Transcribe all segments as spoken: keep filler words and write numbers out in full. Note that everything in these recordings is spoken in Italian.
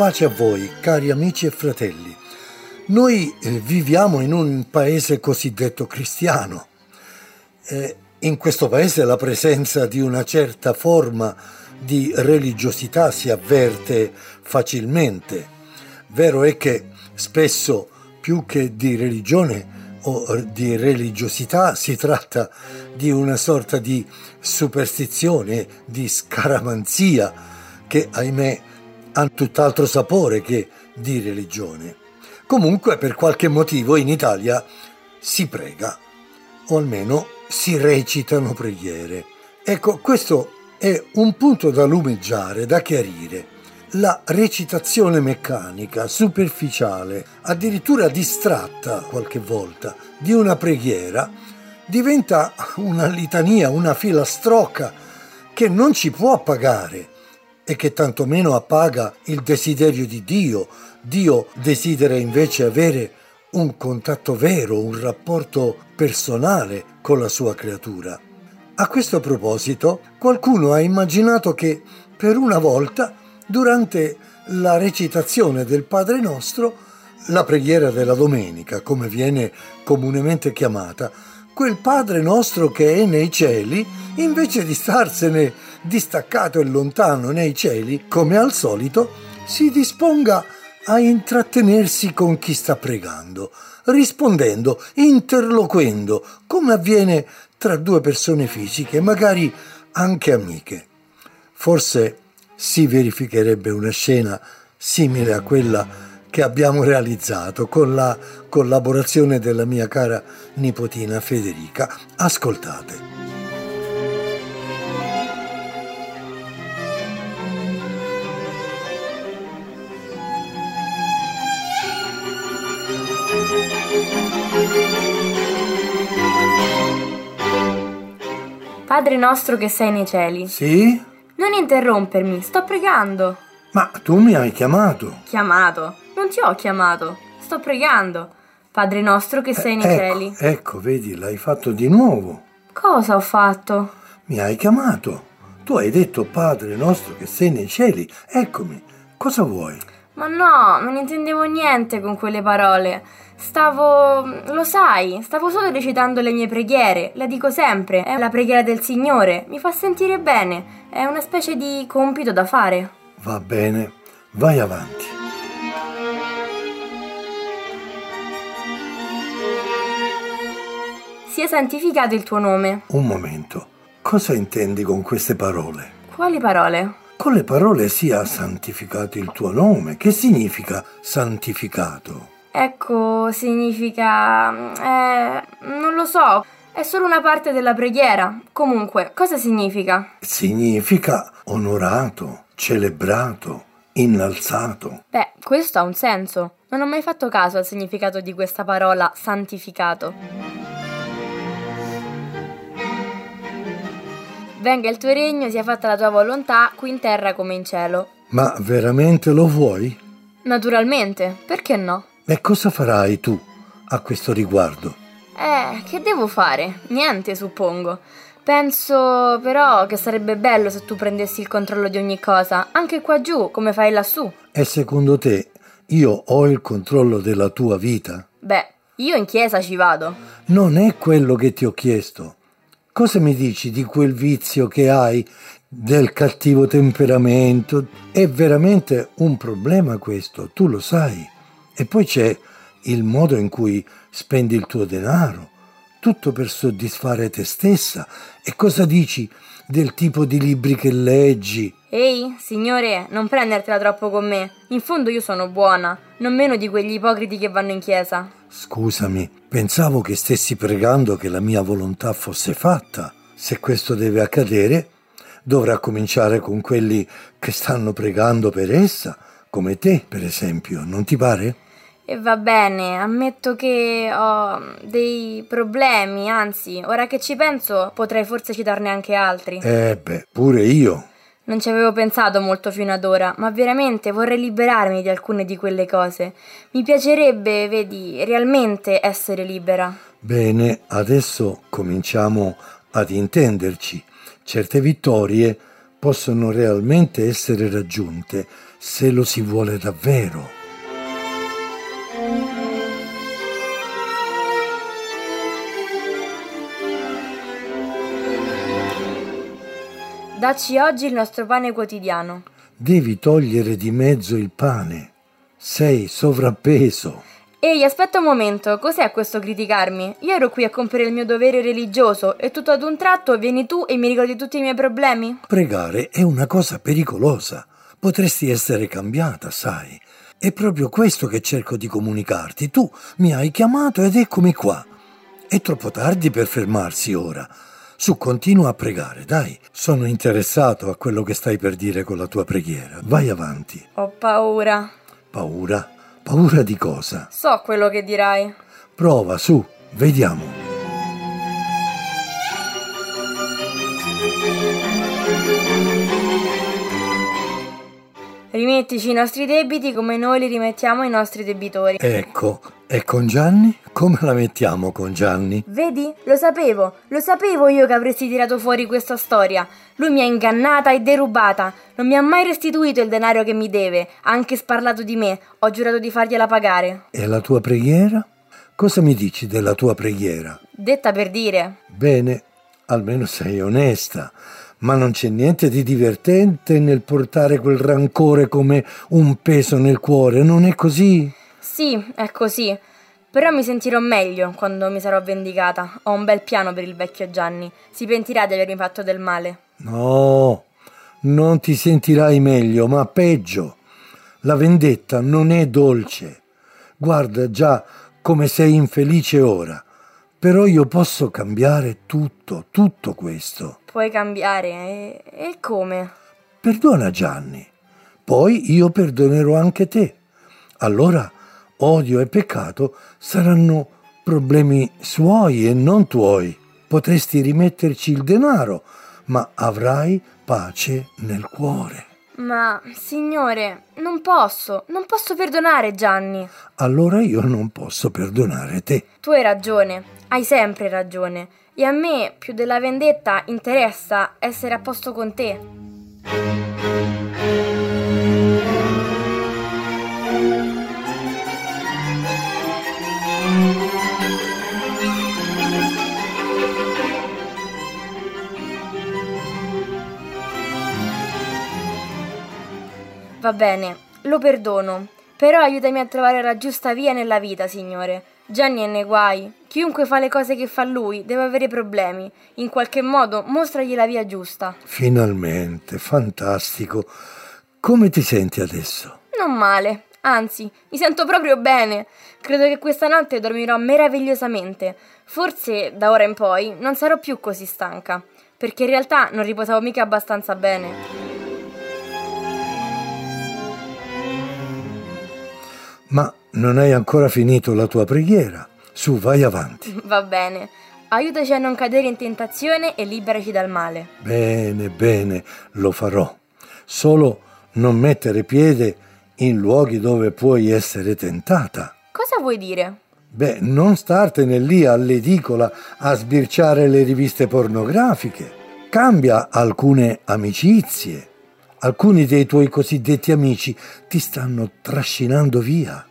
Pace a voi, cari amici e fratelli. Noi viviamo in un paese cosiddetto cristiano. In questo paese la presenza di una certa forma di religiosità si avverte facilmente. Vero è che spesso più che di religione o di religiosità si tratta di una sorta di superstizione, di scaramanzia che, ahimè, ha tutt'altro sapore che di religione. Comunque, per qualche motivo in Italia si prega, o almeno si recitano preghiere. Ecco, questo è un punto da lumeggiare, da chiarire. La recitazione meccanica, superficiale, addirittura distratta qualche volta, di una preghiera diventa una litania, una filastrocca che non ci può appagare e che tantomeno appaga il desiderio di Dio. Dio desidera invece avere un contatto vero, un rapporto personale con la sua creatura. A questo proposito, qualcuno ha immaginato che per una volta durante la recitazione del Padre Nostro, la preghiera della domenica, come viene comunemente chiamata, quel Padre Nostro che è nei cieli, invece di starsene distaccato e lontano nei cieli, come al solito, si disponga a intrattenersi con chi sta pregando, rispondendo, interloquendo, come avviene tra due persone fisiche, magari anche amiche. Forse si verificherebbe una scena simile a quella che abbiamo realizzato con la collaborazione della mia cara nipotina Federica. Ascoltate. Padre nostro che sei nei cieli. Sì? Non interrompermi, sto pregando. Ma tu mi hai chiamato. Chiamato? Non ti ho chiamato, sto pregando. Padre nostro che sei eh, nei ecco, cieli. Ecco, vedi, l'hai fatto di nuovo. Cosa ho fatto? Mi hai chiamato. Tu hai detto Padre nostro che sei nei cieli. Eccomi, cosa vuoi? Ma no, non intendevo niente con quelle parole. Stavo, lo sai, stavo solo recitando le mie preghiere, la dico sempre, è la preghiera del Signore, mi fa sentire bene, è una specie di compito da fare. Va bene, vai avanti. Sia santificato il tuo nome. Un momento, cosa intendi con queste parole? Quali parole? Con le parole sia santificato il tuo nome. Che significa santificato? Ecco, significa... Eh, non lo so, è solo una parte della preghiera. Comunque, cosa significa? Significa onorato, celebrato, innalzato. Beh, questo ha un senso. Non ho mai fatto caso al significato di questa parola santificato. Venga il tuo regno, sia fatta la tua volontà, qui in terra come in cielo. Ma veramente lo vuoi? Naturalmente, perché no? E cosa farai tu a questo riguardo? Eh, che devo fare? Niente, suppongo. Penso però che sarebbe bello se tu prendessi il controllo di ogni cosa, anche qua giù, come fai lassù. E secondo te io ho il controllo della tua vita? Beh, io in chiesa ci vado. Non è quello che ti ho chiesto. Cosa mi dici di quel vizio che hai, del cattivo temperamento? È veramente un problema questo, tu lo sai. E poi c'è il modo in cui spendi il tuo denaro, tutto per soddisfare te stessa. E cosa dici del tipo di libri che leggi? Ehi, signore, non prendertela troppo con me. In fondo io sono buona, non meno di quegli ipocriti che vanno in chiesa. Scusami, pensavo che stessi pregando che la mia volontà fosse fatta. Se questo deve accadere, dovrà cominciare con quelli che stanno pregando per essa, come te, per esempio, non ti pare? E va bene, ammetto che ho dei problemi, anzi, ora che ci penso potrei forse citarne anche altri. Eh beh, pure io. Non ci avevo pensato molto fino ad ora, ma veramente vorrei liberarmi di alcune di quelle cose. Mi piacerebbe, vedi, realmente essere libera. Bene, adesso cominciamo ad intenderci. Certe vittorie possono realmente essere raggiunte se lo si vuole davvero. Dacci oggi il nostro pane quotidiano. Devi togliere di mezzo il pane. Sei sovrappeso. Ehi, aspetta un momento, cos'è questo criticarmi? Io ero qui a compiere il mio dovere religioso e tutto ad un tratto vieni tu e mi ricordi tutti i miei problemi? Pregare è una cosa pericolosa. Potresti essere cambiata, sai. È proprio questo che cerco di comunicarti. Tu mi hai chiamato ed eccomi qua. È troppo tardi per fermarsi ora. Su, continua a pregare, dai. Sono interessato a quello che stai per dire con la tua preghiera. Vai avanti. Ho paura. Paura? Paura di cosa? So quello che dirai. Prova, su, vediamo. Rimettici i nostri debiti come noi li rimettiamo ai nostri debitori. Ecco, e con Gianni? Come la mettiamo con Gianni? Vedi? Lo sapevo, lo sapevo io che avresti tirato fuori questa storia. Lui mi ha ingannata e derubata. Non mi ha mai restituito il denaro che mi deve. Ha anche sparlato di me. Ho giurato di fargliela pagare. E la tua preghiera? Cosa mi dici della tua preghiera? Detta per dire. Bene, almeno sei onesta. Ma non c'è niente di divertente nel portare quel rancore come un peso nel cuore, non è così? Sì, è così. Però mi sentirò meglio quando mi sarò vendicata. Ho un bel piano per il vecchio Gianni. Si pentirà di avermi fatto del male. No, non ti sentirai meglio, ma peggio. La vendetta non è dolce. Guarda già come sei infelice ora. Però io posso cambiare tutto, tutto questo. Puoi cambiare? E, e come? Perdona Gianni. Poi io perdonerò anche te. Allora odio e peccato saranno problemi suoi e non tuoi. Potresti rimetterci il denaro, ma avrai pace nel cuore. Ma, signore, non posso, non posso perdonare Gianni. Allora io non posso perdonare te. Tu hai ragione, hai sempre ragione. E a me, più della vendetta, interessa essere a posto con te. Va bene, lo perdono, però aiutami a trovare la giusta via nella vita, signore. Gianni è nei guai. Chiunque fa le cose che fa lui deve avere problemi. In qualche modo mostragli la via giusta. Finalmente, fantastico. Come ti senti adesso? Non male, anzi, mi sento proprio bene. Credo che questa notte dormirò meravigliosamente. Forse, da ora in poi, non sarò più così stanca, perché in realtà non riposavo mica abbastanza bene. Ma non hai ancora finito la tua preghiera. Su, vai avanti. Va bene. Aiutaci a non cadere in tentazione e liberaci dal male. Bene, bene, lo farò. Solo non mettere piede in luoghi dove puoi essere tentata. Cosa vuoi dire? Beh, non startene lì all'edicola a sbirciare le riviste pornografiche. Cambia alcune amicizie. Alcuni dei tuoi cosiddetti amici ti stanno trascinando via.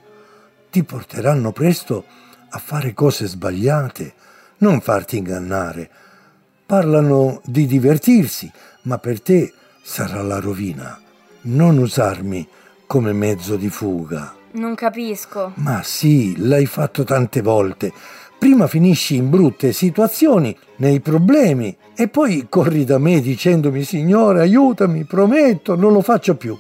Ti porteranno presto a fare cose sbagliate. Non farti ingannare. Parlano di divertirsi, ma per te sarà la rovina. Non usarmi come mezzo di fuga. Non capisco. Ma sì, l'hai fatto tante volte. Prima finisci in brutte situazioni, nei problemi, e poi corri da me dicendomi «Signore, aiutami, prometto, non lo faccio più».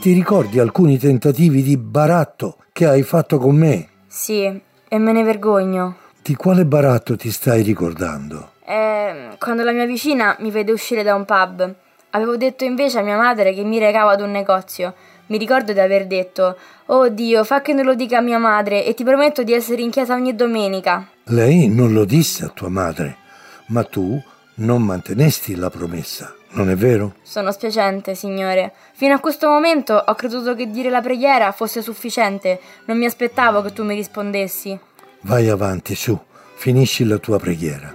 Ti ricordi alcuni tentativi di baratto che hai fatto con me? Sì, e me ne vergogno. Di quale baratto ti stai ricordando? Eh, quando la mia vicina mi vede uscire da un pub. Avevo detto invece a mia madre che mi recavo ad un negozio. Mi ricordo di aver detto, oh Dio, fa che non lo dica a mia madre e ti prometto di essere in chiesa ogni domenica. Lei non lo disse a tua madre, ma tu non mantenesti la promessa, non è vero? Sono spiacente, signore. Fino a questo momento ho creduto che dire la preghiera fosse sufficiente. Non mi aspettavo che tu mi rispondessi. Vai avanti, su, finisci la tua preghiera.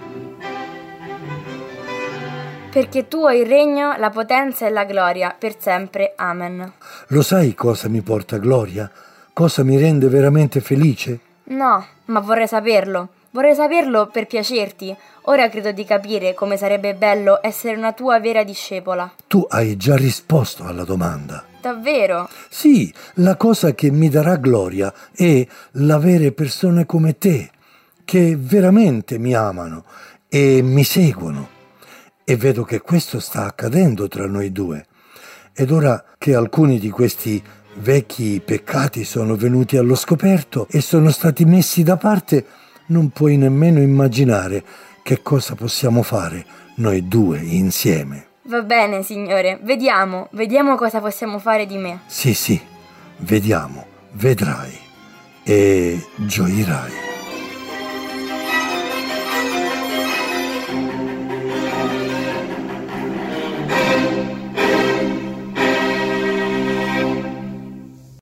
perché tuo è il regno, la potenza e la gloria, per sempre. Amen. Lo sai cosa mi porta gloria? Cosa mi rende veramente felice? No, ma vorrei saperlo. Vorrei saperlo per piacerti. Ora credo di capire come sarebbe bello essere una tua vera discepola. Tu hai già risposto alla domanda. Davvero? Sì, la cosa che mi darà gloria è l'avere persone come te, che veramente mi amano e mi seguono. E vedo che questo sta accadendo tra noi due. Ed ora che alcuni di questi vecchi peccati sono venuti allo scoperto e sono stati messi da parte, non puoi nemmeno immaginare che cosa possiamo fare noi due insieme. Va bene, Signore, vediamo, vediamo cosa possiamo fare di me. Sì, sì, vediamo, vedrai e gioirai.